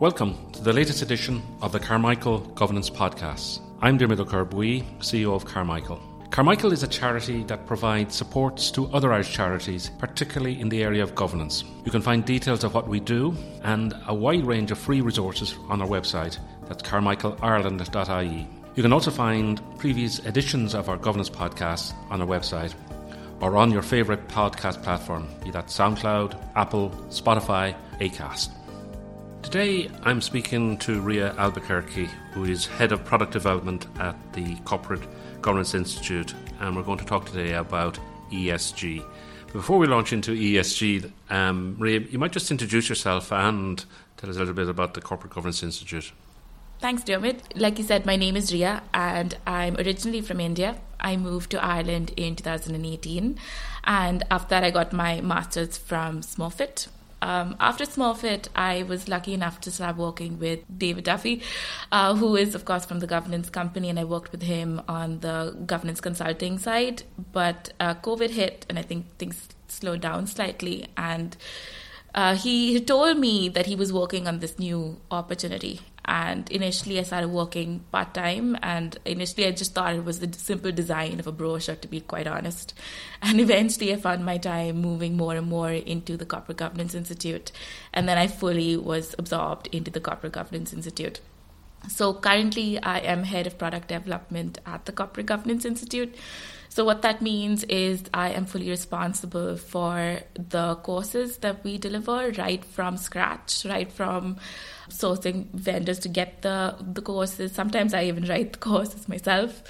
Welcome to the latest edition of the Carmichael Governance Podcast. I'm Diarmaid, CEO of Carmichael. Carmichael is a charity that provides supports to other Irish charities, particularly in the area of governance. You can find details of what we do and a wide range of free resources on our website, that's carmichaelireland.ie. You can also find previous editions of our governance podcast on our website or on your favourite podcast platform, be that SoundCloud, Apple, Spotify, Acast. Today I'm speaking to Rhea Albuquerque, who is Head of Product Development at the Corporate Governance Institute, and we're going to talk today about ESG. Before we launch into ESG, Rhea, you might just introduce yourself and tell us a little bit about the Corporate Governance Institute. Thanks, Diarmaid. Like you said, my name is Rhea and I'm originally from India. I moved to Ireland in 2018 and after that I got my master's from Smurfit. After Smurfit, I was lucky enough to start working with David Duffy, who is, of course, from the governance company, and I worked with him on the governance consulting side. But COVID hit, and I think things slowed down slightly, and he told me that he was working on this new opportunity. And initially, I started working part-time, and initially, I just thought it was the simple design of a brochure, to be quite honest. And eventually, I found my time moving more and more into the Corporate Governance Institute, and then I fully was absorbed into the Corporate Governance Institute. So currently, I am Head of Product Development at the Corporate Governance Institute. So what that means is I am fully responsible for the courses that we deliver right from scratch, right from sourcing vendors to get the courses. Sometimes I even write the courses myself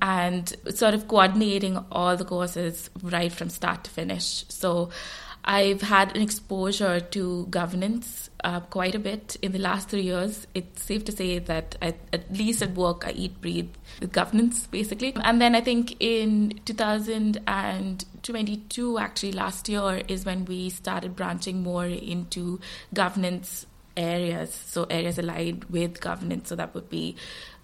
and sort of coordinating all the courses right from start to finish. So I've had an exposure to governance quite a bit in the last 3 years. It's safe to say that at least at work, I eat, breathe with governance, basically. And then I think in 2022, actually last year, is when we started branching more into governance areas, so areas aligned with governance, so that would be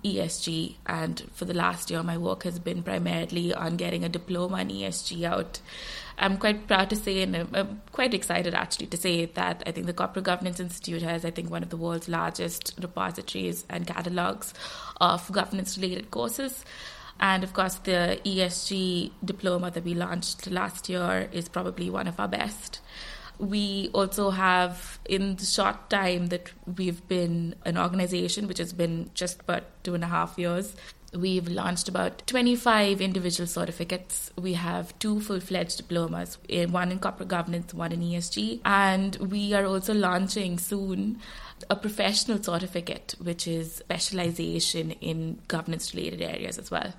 ESG. And for the last year, my work has been primarily on getting a diploma in ESG out. I'm quite proud to say, and I'm quite excited actually to say, that I think the Corporate Governance Institute has, I think, one of the world's largest repositories and catalogues of governance-related courses. And of course, the ESG diploma that we launched last year is probably one of our best. We also have, in the short time that we've been an organization, which has been just about 2.5 years, we've launched about 25 individual certificates. We have 2 full-fledged diplomas, one in corporate governance, one in ESG. And we are also launching soon a professional certificate, which is specialization in governance-related areas as well.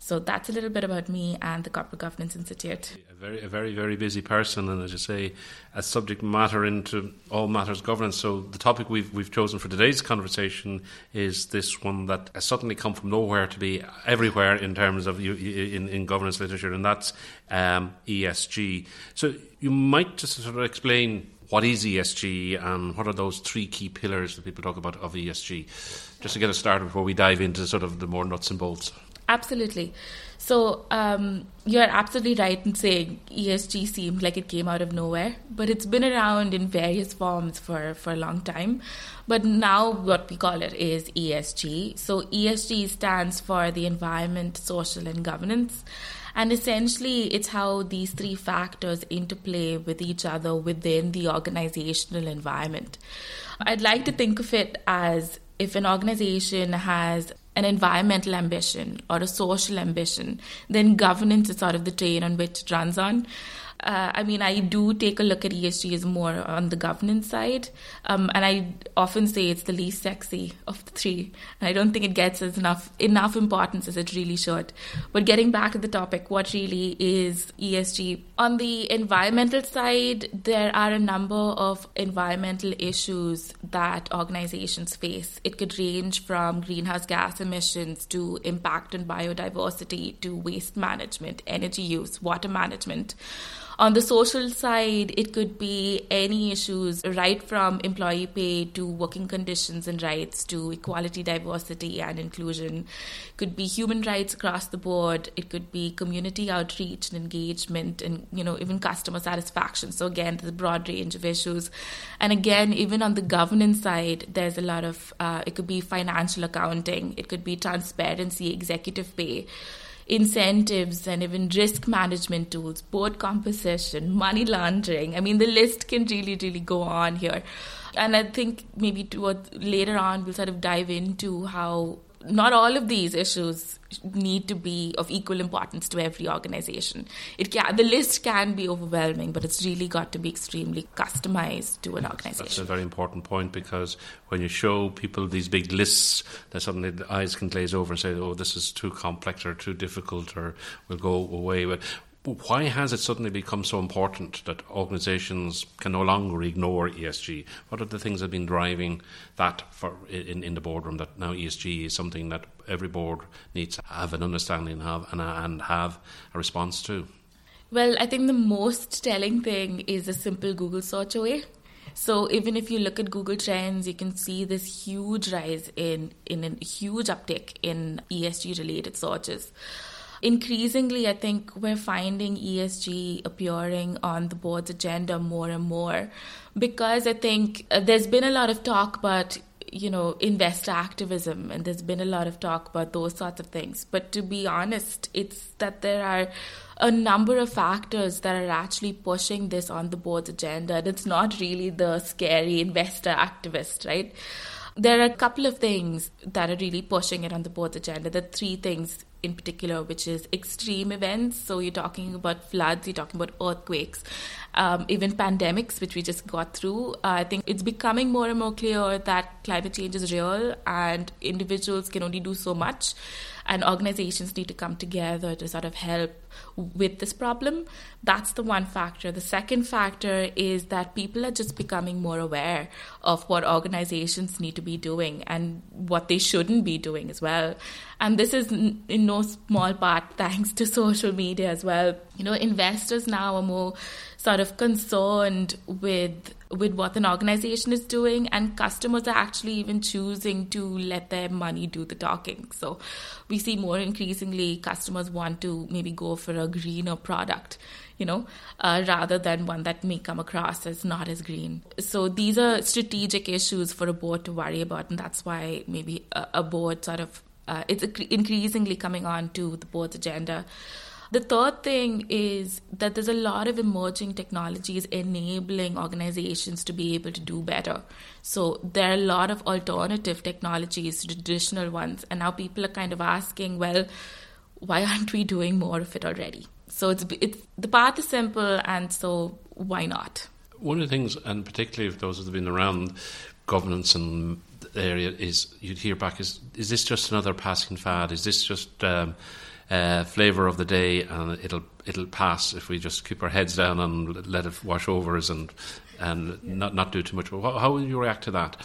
So that's a little bit about me and the Corporate Governance Institute. A very, very busy person, and as you say, a subject matter into all matters governance. So the topic we've chosen for today's conversation is this one that has suddenly come from nowhere to be everywhere in terms of in governance literature, and that's ESG. So you might just sort of explain what is ESG and what are those 3 key pillars that people talk about of ESG, just to get us started before we dive into sort of the more nuts and bolts. Absolutely. So you're absolutely right in saying ESG seemed like it came out of nowhere, but it's been around in various forms for a long time. But now what we call it is ESG. So ESG stands for the environment, social and governance. And essentially, it's how these 3 factors interplay with each other within the organizational environment. I'd like to think of it as if an organization has an environmental ambition or a social ambition, then governance is sort of the train on which it runs on. I do take a look at ESG as more on the governance side, and I often say it's the least sexy of the 3, and I don't think it gets enough importance as it really should. But getting back to the topic, what really is ESG? On the environmental side, there are a number of environmental issues that organizations face. It could range from greenhouse gas emissions to impact on biodiversity to waste management, energy use, water management. On the social side, it could be any issues, right from employee pay to working conditions and rights to equality, diversity and inclusion. It could be human rights across the board. It could be community outreach and engagement and, you know, even customer satisfaction. So again, there's a broad range of issues. And again, even on the governance side, there's a lot of, it could be financial accounting. It could be transparency, executive pay, incentives, and even risk management tools, board composition, money laundering. I mean, the list can really, really go on here. And I think maybe later on, we'll sort of dive into how not all of these issues need to be of equal importance to every organization. The list can be overwhelming, but it's really got to be extremely customized to an organization. That's a very important point, because when you show people these big lists, then suddenly the eyes can glaze over and say, oh, this is too complex or too difficult or will go away. But why has it suddenly become so important that organizations can no longer ignore ESG? What are the things that have been driving that in the boardroom, that now ESG is something that every board needs to have an understanding of and have a response to? Well, I think the most telling thing is a simple Google search away. So even if you look at Google Trends, you can see this huge rise in a huge uptick in ESG-related searches. Increasingly, I think we're finding ESG appearing on the board's agenda more and more, because I think there's been a lot of talk about, you know, investor activism, and there's been a lot of talk about those sorts of things. But to be honest, it's that there are a number of factors that are actually pushing this on the board's agenda. It's not really the scary investor activist, right? There are a couple of things that are really pushing it on the board's agenda. There are three things in particular, which is extreme events. So you're talking about floods, you're talking about earthquakes, even pandemics, which we just got through. I think it's becoming more and more clear that climate change is real and individuals can only do so much, and organizations need to come together to sort of help with this problem. That's the one factor. The second factor is that people are just becoming more aware of what organizations need to be doing and what they shouldn't be doing as well. And this is in no small part thanks to social media as well. You know, investors now are more sort of concerned with what an organization is doing, and customers are actually even choosing to let their money do the talking. So we see more increasingly customers want to maybe go for a greener product, you know, rather than one that may come across as not as green. So these are strategic issues for a board to worry about, and that's why maybe a board sort of, it's increasingly coming on to the board's agenda. The third thing is that there's a lot of emerging technologies enabling organizations to be able to do better. So there are a lot of alternative technologies to traditional ones. And now people are kind of asking, well, why aren't we doing more of it already? So it's the path is simple, and so why not? One of the things, and particularly if those that have been around governance and area, is you'd hear back, is this just another passing fad? Is this just... flavor of the day, and it'll pass if we just keep our heads down and let it wash over us and not do too much. How will you react to that?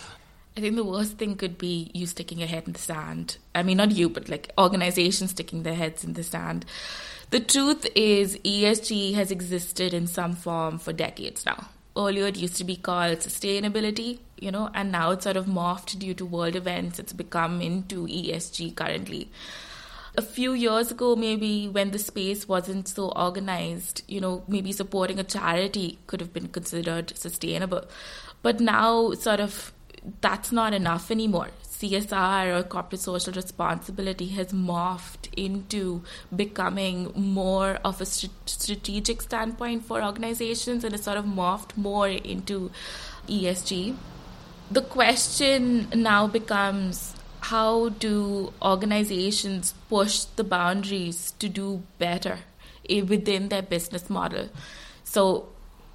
I think the worst thing could be you sticking your head in the sand. I mean, not you, but like organizations sticking their heads in the sand. The truth is ESG has existed in some form for decades now. Earlier, it used to be called sustainability, you know, and now it's sort of morphed due to world events. It's become into ESG currently. A few years ago, maybe when the space wasn't so organized, you know, maybe supporting a charity could have been considered sustainable. But now sort of that's not enough anymore. CSR or corporate social responsibility has morphed into becoming more of a strategic standpoint for organizations, and it's sort of morphed more into ESG. The question now becomes, how do organizations push the boundaries to do better within their business model? So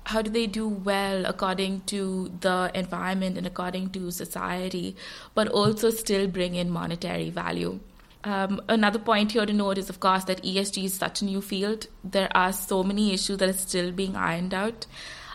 how do they do well according to the environment and according to society, but also still bring in monetary value? Another point here to note is, of course, that ESG is such a new field. There are so many issues that are still being ironed out,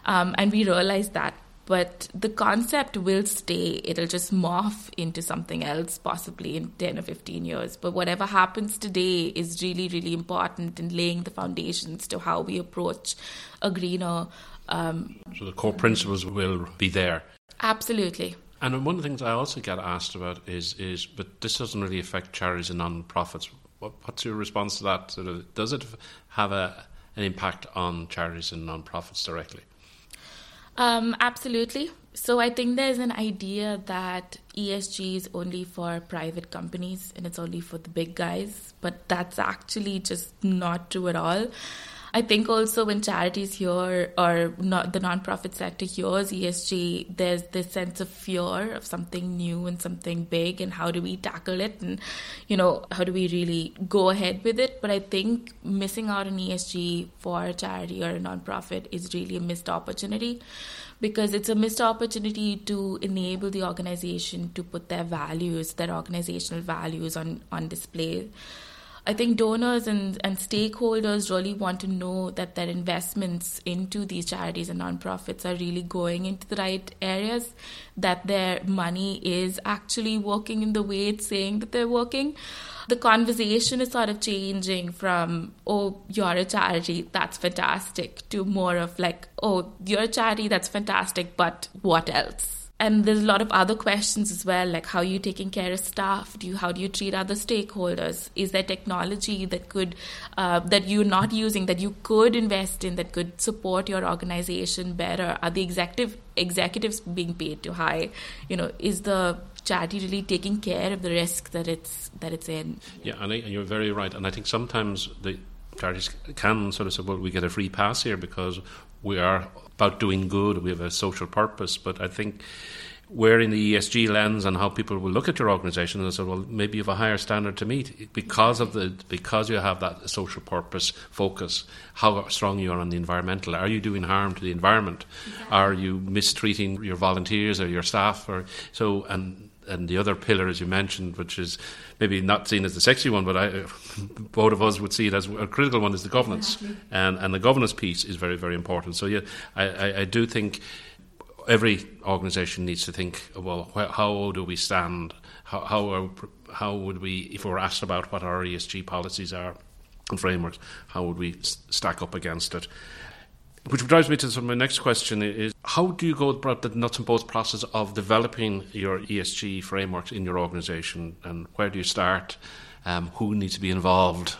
and we realize that. But the concept will stay. It'll just morph into something else, possibly in 10 or 15 years. But whatever happens today is really, really important in laying the foundations to how we approach a greener... So the core principles will be there. Absolutely. And one of the things I also get asked about is but this doesn't really affect charities and non-profits. What's your response to that? Sort of, does it have an impact on charities and non-profits directly? Absolutely. So I think there's an idea that ESG is only for private companies and it's only for the big guys, but that's actually just not true at all. I think also when charities hear, or not the nonprofit sector hears ESG, there's this sense of fear of something new and something big, and how do we tackle it, and how do we really go ahead with it. But I think missing out on ESG for a charity or a nonprofit is really a missed opportunity, because it's a missed opportunity to enable the organization to put their values, their organizational values on display. I think donors and stakeholders really want to know that their investments into these charities and nonprofits are really going into the right areas, that their money is actually working in the way it's saying that they're working. The conversation is sort of changing from, oh, you're a charity, that's fantastic, to more of like, oh, you're a charity, that's fantastic, but what else? And there's a lot of other questions as well, like how are you taking care of staff? How do you treat other stakeholders? Is there technology that you're not using, that you could invest in, that could support your organization better? Are the executives being paid too high? Is the charity really taking care of the risk that it's in? Yeah, and you're very right. And I think sometimes the charities can sort of say, well, we get a free pass here because we are about doing good, we have a social purpose. But I think we're in the ESG lens and how people will look at your organisation and say, well, maybe you have a higher standard to meet because you have that social purpose focus, how strong you are on the environmental. Are you doing harm to the environment? Exactly. Are you mistreating your volunteers or your staff? And the other pillar, as you mentioned, which is maybe not seen as the sexy one, but both of us would see it as a critical one, is the governance. Exactly. And the governance piece is very, very important. So yeah, I do think every organisation needs to think, well, how do we stand? How would we, if we're asked about what our ESG policies are and frameworks, how would we stack up against it? Which drives me to my next question is, how do you go about the nuts and bolts process of developing your ESG frameworks in your organisation, and where do you start? Who needs to be involved?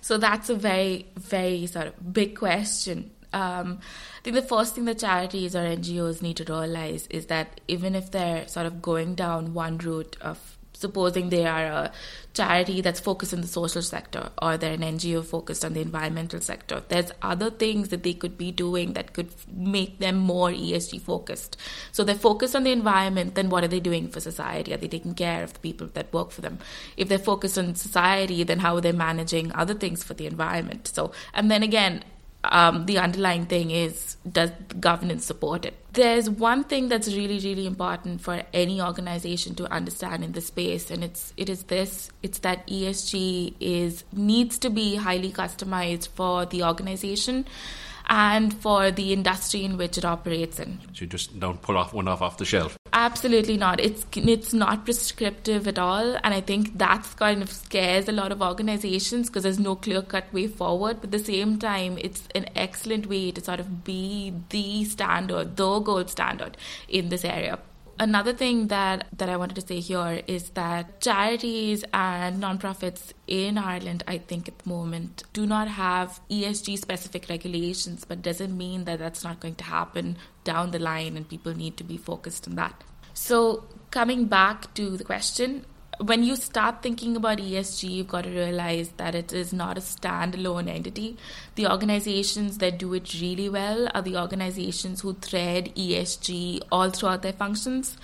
So that's a very, very sort of big question. I think the first thing that charities or NGOs need to realise is that even if they're sort of going down one route of, supposing they are a charity that's focused on the social sector, or they're an NGO focused on the environmental sector, there's other things that they could be doing that could make them more ESG focused. So they're focused on the environment, then what are they doing for society? Are they taking care of the people that work for them? If they're focused on society, then how are they managing other things for the environment? So, and then again, the underlying thing is, does governance support it? There's one thing that's really, really important for any organization to understand in this space, and it's that ESG needs to be highly customized for the organization and for the industry in which it operates in. So you just don't pull one off the shelf? Absolutely not. It's not prescriptive at all. And I think that's kind of scares a lot of organizations, because there's no clear-cut way forward. But at the same time, it's an excellent way to sort of be the standard, the gold standard in this area. Another thing that I wanted to say here is that charities and nonprofits in Ireland, I think at the moment, do not have ESG-specific regulations, but doesn't mean that that's not going to happen down the line, and people need to be focused on that. So coming back to the question, when you start thinking about ESG, you've got to realize that it is not a standalone entity. The organizations that do it really well are the organizations who thread ESG all throughout their functions.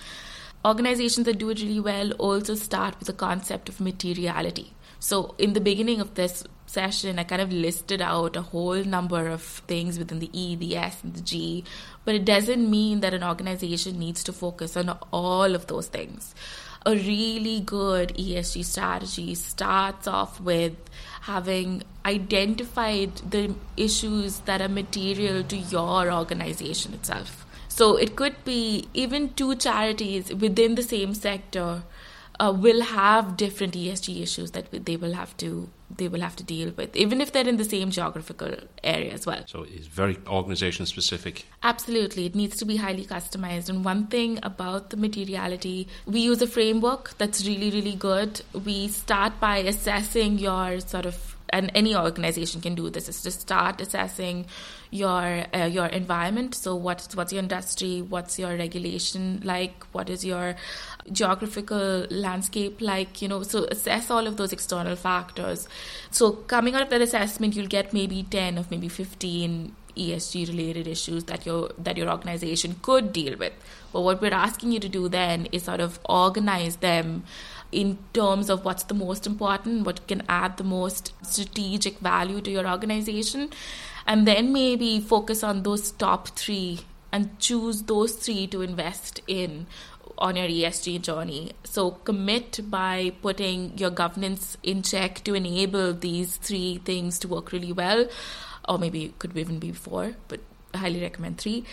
Organizations that do it really well also start with the concept of materiality. So in the beginning of this session, I kind of listed out a whole number of things within the E, the S, and the G, but it doesn't mean that an organization needs to focus on all of those things. A really good ESG strategy starts off with having identified the issues that are material to your organization itself. So it could be even two charities within the same sector will have different ESG issues that they will have to deal with, even if they're in the same geographical area as well. So it's very organization specific. Absolutely. It needs to be highly customized. And one thing about the materiality, we use a framework that's really, really good. We start by assessing your sort of, and any organization can do this, is to start assessing your environment. So what's your industry? What's your regulation like? What is your geographical landscape like? So assess all of those external factors. So coming out of that assessment, you'll get maybe 10 or maybe 15 ESG related issues that your organization could deal with. But what we're asking you to do then is sort of organize them in terms of what's the most important, what can add the most strategic value to your organization, and then maybe focus on those top three and choose those three to invest in on your ESG journey. So commit by putting your governance in check to enable these three things to work really well, or maybe it could even be four, but I highly recommend three.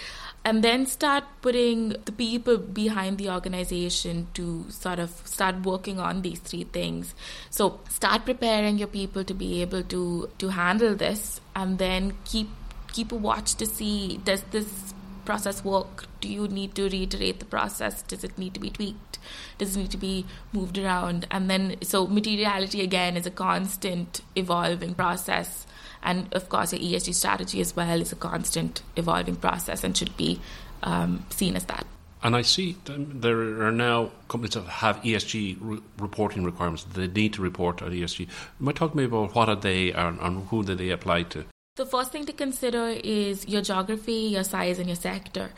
And then start putting the people behind the organization to sort of start working on these three things. So start preparing your people to be able to handle this, and then keep a watch to see, does this process work? Do you need to reiterate the process? Does it need to be tweaked? Does it need to be moved around? And then, so materiality again is a constant evolving process. And of course, your ESG strategy as well is a constant evolving process and should be seen as that. And I see there are now companies that have ESG reporting requirements. They need to report on ESG. Might talk to me about what are they and who do they apply to? The first thing to consider is your geography, your size, and your sector.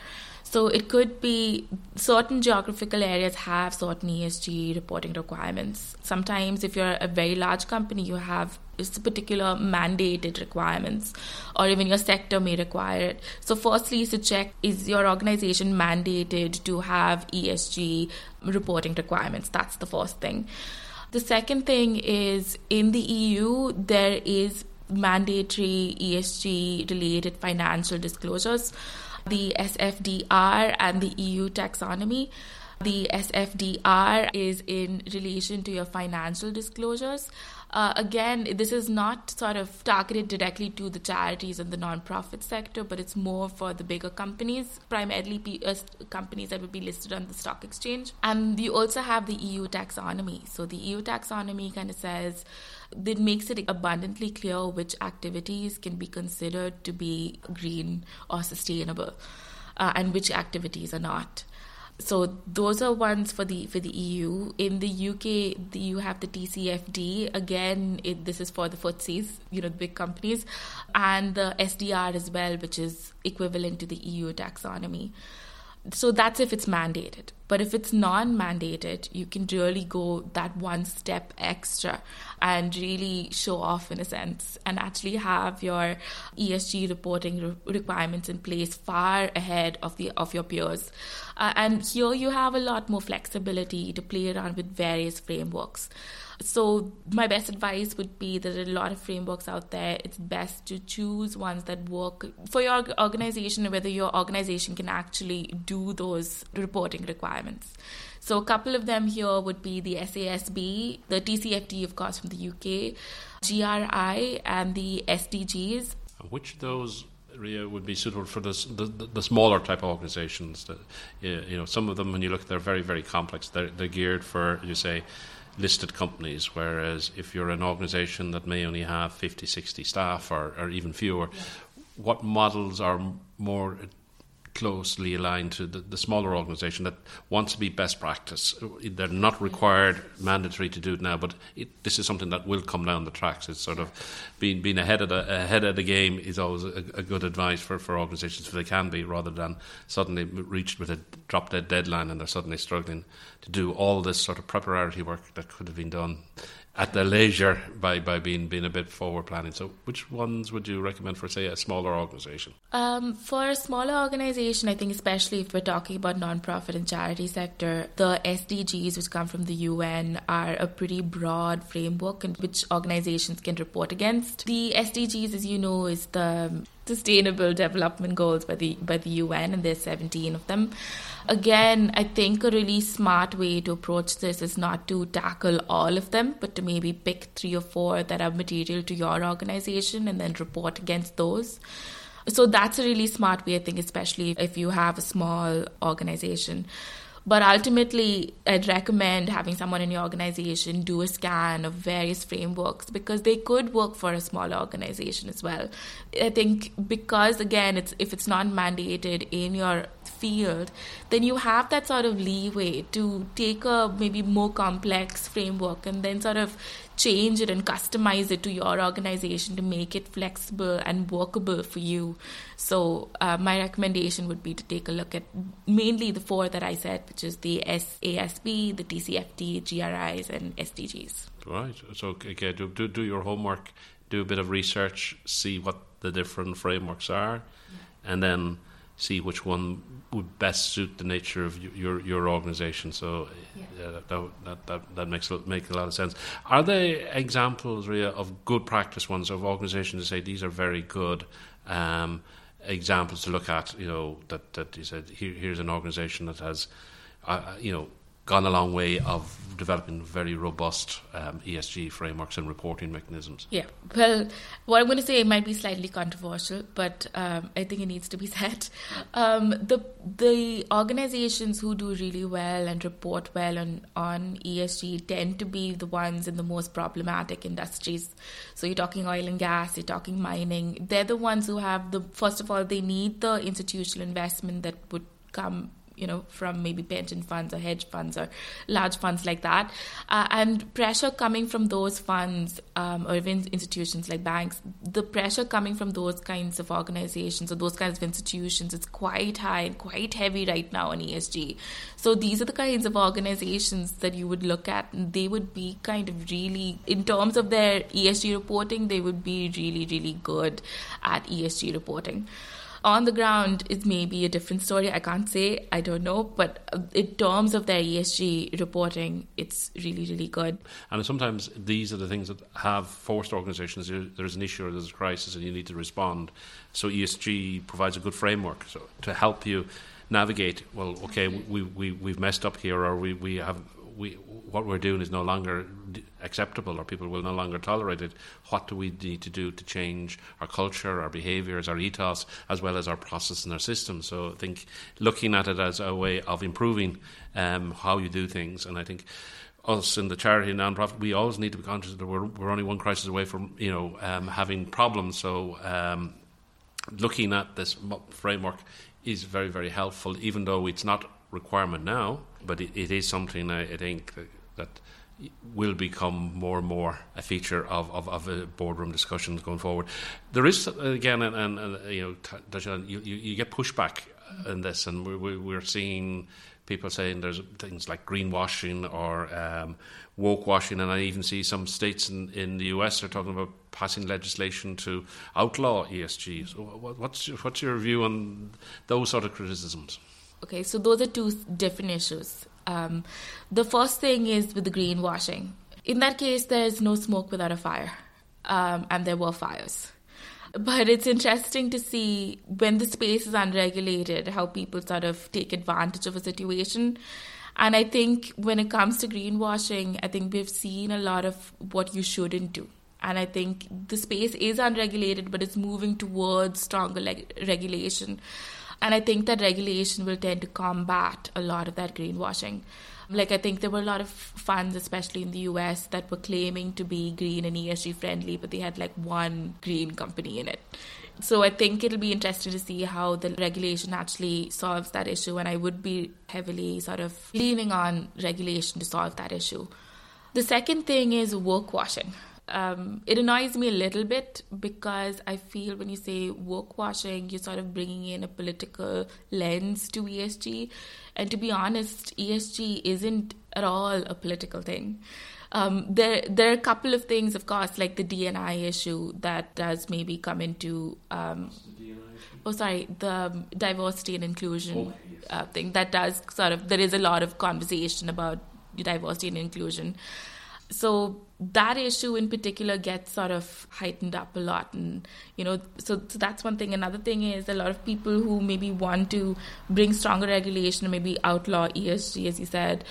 So it could be certain geographical areas have certain ESG reporting requirements. Sometimes if you're a very large company, you have particular mandated requirements, or even your sector may require it. So firstly is to check, is your organization mandated to have ESG reporting requirements? That's the first thing. The second thing is, in the EU, there is mandatory ESG related financial disclosures, the SFDR and the EU taxonomy. The SFDR is in relation to your financial disclosures. Again, this is not sort of targeted directly to the charities and the non-profit sector, but it's more for the bigger companies, primarily companies that would be listed on the stock exchange. And you also have the EU taxonomy. So the EU taxonomy kind of says, it makes it abundantly clear which activities can be considered to be green or sustainable, and which activities are not. So those are ones for the EU. In the UK, you have the TCFD. Again, this is for the FTSEs, the big companies, and the SDR as well, which is equivalent to the EU taxonomy. So that's if it's mandated. But if it's non-mandated, you can really go that one step extra and really show off in a sense, and actually have your ESG reporting requirements in place far ahead of your peers. And here you have a lot more flexibility to play around with various frameworks. So my best advice would be, there are a lot of frameworks out there. It's best to choose ones that work for your organization, whether your organization can actually do those reporting requirements. So a couple of them here would be the SASB, the TCFD, of course, from the UK, GRI, and the SDGs. Which of those, Rhea, would be suitable for the smaller type of organizations? That, some of them, when you look, they're very, very complex. They're geared for, you say, listed companies, whereas if you're an organization that may only have 50, 60 staff or even fewer, yeah. What models are more closely aligned to the smaller organization that wants to be best practice? They're not required, mandatory to do it now, but this is something that will come down the tracks. It's sort of being ahead of the game is always a good advice for organizations, if they can be, rather than suddenly reached with a drop dead deadline and they're suddenly struggling to do all this sort of preparatory work that could have been done at their leisure by being a bit forward planning. So which ones would you recommend for, say, a smaller organization? For a smaller organization, I think especially if we're talking about non-profit and charity sector, the SDGs, which come from the UN, are a pretty broad framework in which organizations can report against. The SDGs, as you know, is the Sustainable Development Goals by the UN, and there's 17 of them. Again, I think a really smart way to approach this is not to tackle all of them, but to maybe pick 3 or 4 that are material to your organization and then report against those. So that's a really smart way, I think, especially if you have a small organization. But ultimately, I'd recommend having someone in your organization do a scan of various frameworks, because they could work for a smaller organization as well. I think because, again, if it's not mandated in your field, then you have that sort of leeway to take a maybe more complex framework and then sort of change it and customize it to your organization to make it flexible and workable for you. So my recommendation would be to take a look at mainly the 4 that I said, which is the SASB, the TCFD, GRIs, and SDGs. Right. So again, do your homework, do a bit of research, see what the different frameworks are, and then see which one would best suit the nature of your organization. So that makes a lot of sense. Are there examples, Rhea, of good practice ones, of organizations to say these are very good examples to look at? You know, that you said here's an organization that has gone a long way of developing very robust ESG frameworks and reporting mechanisms. Yeah, well, what I'm going to say might be slightly controversial, but I think it needs to be said. The organizations who do really well and report well on ESG tend to be the ones in the most problematic industries. So you're talking oil and gas, you're talking mining. They're the ones who have first of all, they need the institutional investment that would come from maybe pension funds or hedge funds or large funds like that. And pressure coming from those funds or even institutions like banks, the pressure coming from those kinds of organizations or those kinds of institutions is quite high and quite heavy right now on ESG. So these are the kinds of organizations that you would look at, and they would be kind of really, in terms of their ESG reporting, they would be really, really good at ESG reporting. On the ground is maybe a different story. I can't say, I don't know, but in terms of their ESG reporting, it's really, really good. And sometimes these are the things that have forced organizations, there's an issue or there's a crisis and you need to respond. So ESG provides a good framework to help you navigate, well, okay, we've messed up here, or what we're doing is no longer acceptable, or people will no longer tolerate it. What do we need to do to change our culture, our behaviours, our ethos, as well as our process and our system? So I think looking at it as a way of improving how you do things, and I think us in the charity and non-profit, we always need to be conscious that we're only one crisis away from having problems. So looking at this framework is very, very helpful, even though it's not requirement now, but it is something I think that will become more and more a feature of boardroom discussions going forward. There is, again, and you get pushback in this, and we're seeing people saying there's things like greenwashing or woke washing, and I even see some states in the US are talking about passing legislation to outlaw ESG. So what's your view on those sort of criticisms? Okay, so those are 2 different issues. The first thing is with the greenwashing. In that case, there is no smoke without a fire, and there were fires. But it's interesting to see when the space is unregulated, how people sort of take advantage of a situation. And I think when it comes to greenwashing, I think we've seen a lot of what you shouldn't do. And I think the space is unregulated, but it's moving towards stronger regulation. And I think that regulation will tend to combat a lot of that greenwashing. Like, I think there were a lot of funds, especially in the US, that were claiming to be green and ESG friendly, but they had like one green company in it. So I think it'll be interesting to see how the regulation actually solves that issue. And I would be heavily sort of leaning on regulation to solve that issue. The second thing is woke washing. It annoys me a little bit, because I feel when you say woke washing, you're sort of bringing in a political lens to ESG. And to be honest, ESG isn't at all a political thing. There are a couple of things, of course, like the D&I issue that does maybe come into... the diversity and inclusion thing. That does sort of... There is a lot of conversation about diversity and inclusion. So that issue in particular gets sort of heightened up a lot. And, you know, so that's one thing. Another thing is a lot of people who maybe want to bring stronger regulation, maybe outlaw ESG, as you said,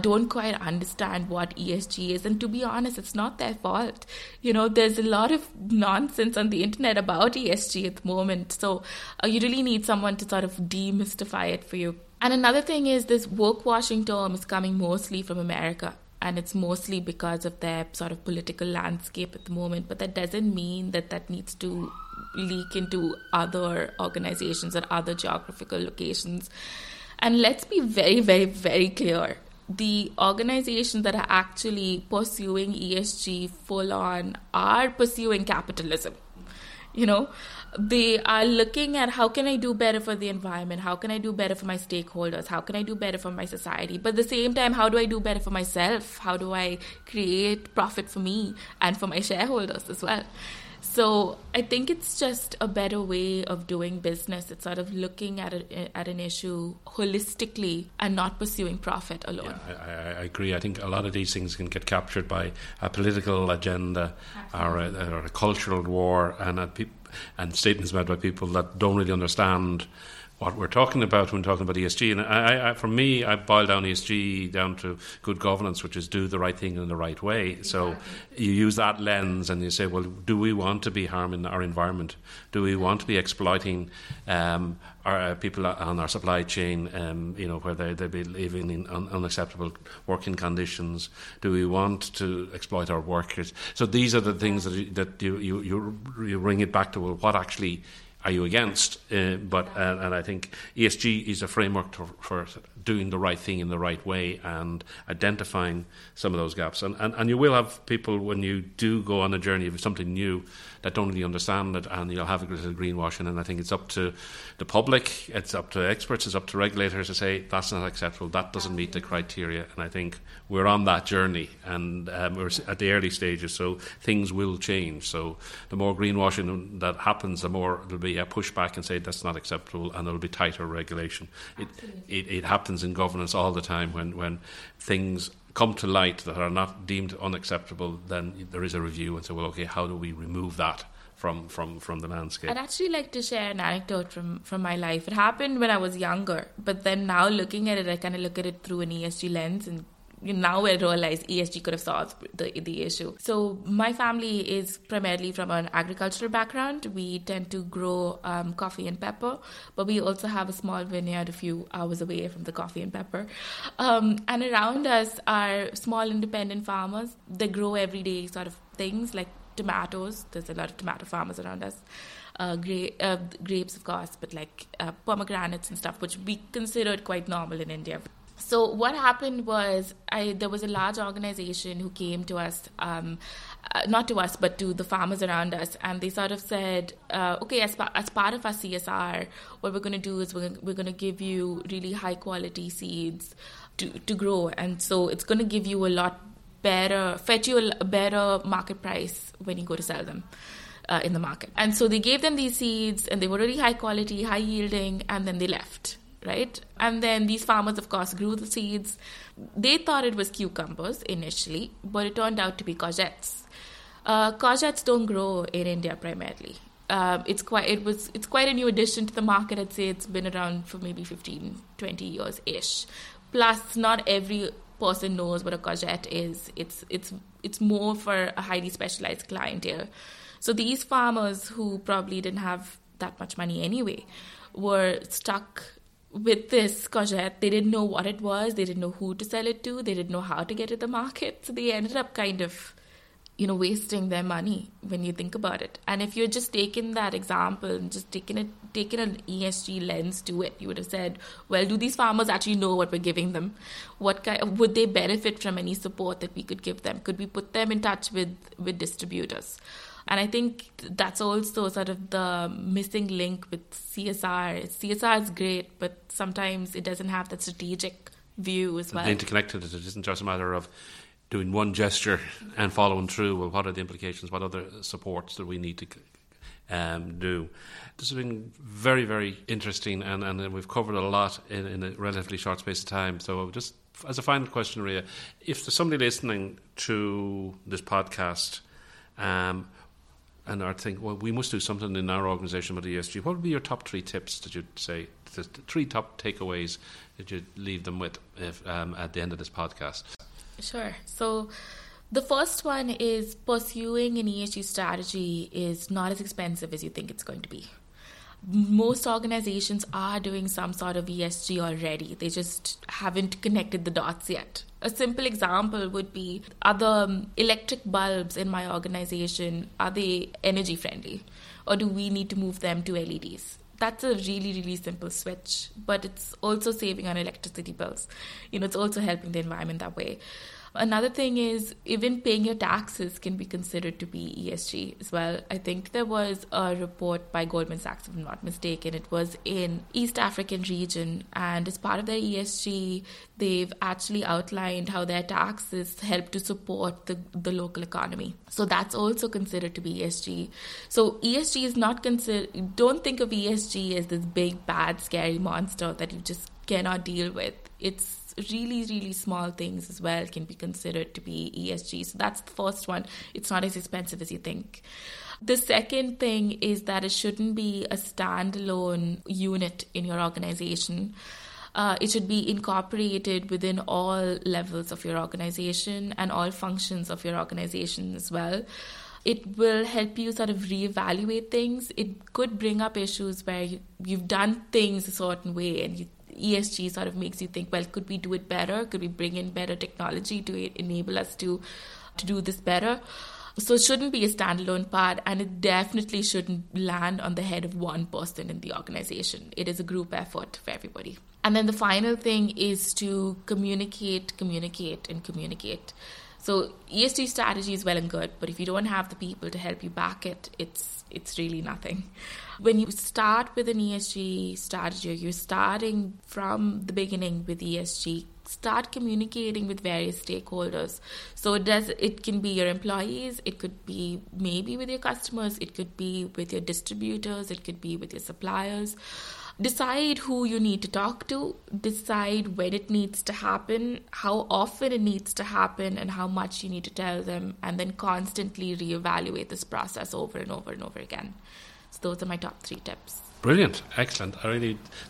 don't quite understand what ESG is. And to be honest, it's not their fault. You know, there's a lot of nonsense on the internet about ESG at the moment. So you really need someone to sort of demystify it for you. And another thing is this woke washing term is coming mostly from America. And it's mostly because of their sort of political landscape at the moment. But that doesn't mean that that needs to leak into other organizations or other geographical locations. And let's be very, very, very clear. The organizations that are actually pursuing ESG full on are pursuing capitalism. You know, they are looking at how can I do better for the environment? How can I do better for my stakeholders? How can I do better for my society? But at the same time, how do I do better for myself? How do I create profit for me and for my shareholders as well? So I think it's just a better way of doing business. It's sort of looking at an issue holistically and not pursuing profit alone. Yeah, I agree. I think a lot of these things can get captured by a political agenda or a cultural war and statements made by people that don't really understand what we're talking about when talking about ESG. And for me, I boil down ESG down to good governance, which is do the right thing in the right way. Exactly. So you use that lens and you say, well, do we want to be harming our environment? Do we want to be exploiting our people on our supply chain, where they'd be living in unacceptable working conditions? Do we want to exploit our workers? So these are the things that you bring it back to, well, what actually are you against? And I think ESG is a framework for doing the right thing in the right way and identifying some of those gaps. And you will have people, when you do go on a journey of something new, that don't really understand it, and you'll have a little greenwashing. And I think it's up to the public, it's up to experts, it's up to regulators to say, that's not acceptable, that doesn't meet the criteria. And I think we're on that journey, and we're at the early stages, so things will change. So the more greenwashing that happens, the more it'll be a pushback and say that's not acceptable, and there'll be tighter regulation. It happens in governance all the time. When things come to light that are not deemed unacceptable, then there is a review and say, well, okay, how do we remove that from the landscape? I'd actually like to share an anecdote from my life. It happened when I was younger, but then now looking at it, I kind of look at it through an ESG lens, and now I realize ESG could have solved the issue. So my family is primarily from an agricultural background. We tend to grow coffee and pepper, but we also have a small vineyard a few hours away from the coffee and pepper. And around us are small independent farmers. They grow everyday sort of things like tomatoes. There's a lot of tomato farmers around us. Grapes, of course, but like pomegranates and stuff, which we considered quite normal in India. So what happened was there was a large organization who came to us, not to us, but to the farmers around us. And they sort of said, okay, as part of our CSR, what we're going to do is we're going to give you really high quality seeds to grow. And so it's going to give you a lot better, fetch you a better market price when you go to sell them in the market. And so they gave them these seeds, and they were really high quality, high yielding, and then they left. Right? And then these farmers, of course, grew the seeds. They thought it was cucumbers initially, but it turned out to be courgettes. Courgettes don't grow in India primarily. It's quite a new addition to the market. I'd say it's been around for maybe 15, 20 years-ish. Plus, not every person knows what a courgette is. It's more for a highly specialized clientele. So these farmers, who probably didn't have that much money anyway, were stuck with this courgette. They didn't know what it was, they didn't know who to sell it to, they didn't know how to get it to the market. So they ended up kind of, you know, wasting their money when you think about it. And if you're just taking that example and just taking an ESG lens to it, you would have said, well, do these farmers actually know what we're giving them? Would they benefit from any support that we could give them? Could we put them in touch with distributors? And I think that's also sort of the missing link with CSR. CSR is great, but sometimes it doesn't have that strategic view as well. The interconnectedness, it isn't just a matter of doing one gesture and following through. Well, what are the implications? What other supports do we need to do. This has been very, very interesting, and we've covered a lot in a relatively short space of time. So just as a final question, Rhea, if there's somebody listening to this podcast and are thinking, well, we must do something in our organisation about ESG, what would be your top three tips that you'd say, the three top takeaways that you'd leave them with at the end of this podcast? Sure. So the first one is pursuing an ESG strategy is not as expensive as you think it's going to be. Most organizations are doing some sort of ESG already. They just haven't connected the dots yet. A simple example would be, are the electric bulbs in my organization, are they energy friendly? Or do we need to move them to LEDs? That's a really, really simple switch, but it's also saving on electricity bills. You know, it's also helping the environment that way. Another thing is even paying your taxes can be considered to be ESG as well. I think there was a report by Goldman Sachs, if I'm not mistaken. It was in East African region, and as part of their ESG, they've actually outlined how their taxes help to support the local economy. So that's also considered to be ESG. So ESG is not considered, don't think of ESG as this big, bad, scary monster that you just cannot deal with. It's really, really small things as well can be considered to be ESG. So that's the first one. It's not as expensive as you think. The second thing is that it shouldn't be a standalone unit in your organization. It should be incorporated within all levels of your organization and all functions of your organization as well. It will help you sort of reevaluate things. It could bring up issues where you've done things a certain way, and ESG sort of makes you think, well, could we do it better? Could we bring in better technology to enable us to do this better? So it shouldn't be a standalone part, and it definitely shouldn't land on the head of one person in the organization. It is a group effort for everybody. And then the final thing is to communicate, communicate, and communicate. So ESG strategy is well and good, but if you don't have the people to help you back it, it's really nothing. When you start with an ESG strategy, you're starting from the beginning with ESG. Start communicating with various stakeholders. So it can be your employees, it could be maybe with your customers, it could be with your distributors, it could be with your suppliers. Decide who you need to talk to, decide when it needs to happen, how often it needs to happen, and how much you need to tell them, and then constantly reevaluate this process over and over and over again. So those are my top three tips. Brilliant. Excellent.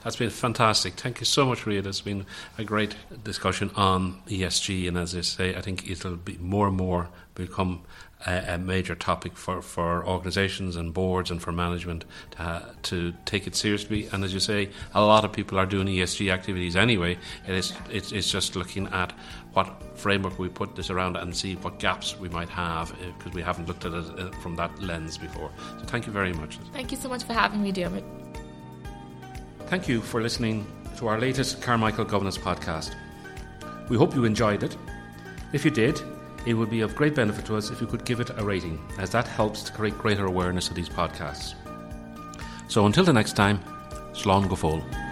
That's been fantastic. Thank you so much, Rhea. It's been a great discussion on ESG, and as I say, I think it'll be more and more become a major topic for organisations and boards and for management to take it seriously. And as you say, a lot of people are doing ESG activities anyway. It's just looking at what framework we put this around and see what gaps we might have, because we haven't looked at it from that lens before. So thank you very much. Thank you so much for having me, Diarmaid. Thank you for listening to our latest Carmichael Governance podcast. We hope you enjoyed it. If you did, it would be of great benefit to us if you could give it a rating, as that helps to create greater awareness of these podcasts. So until the next time, slán go fóill.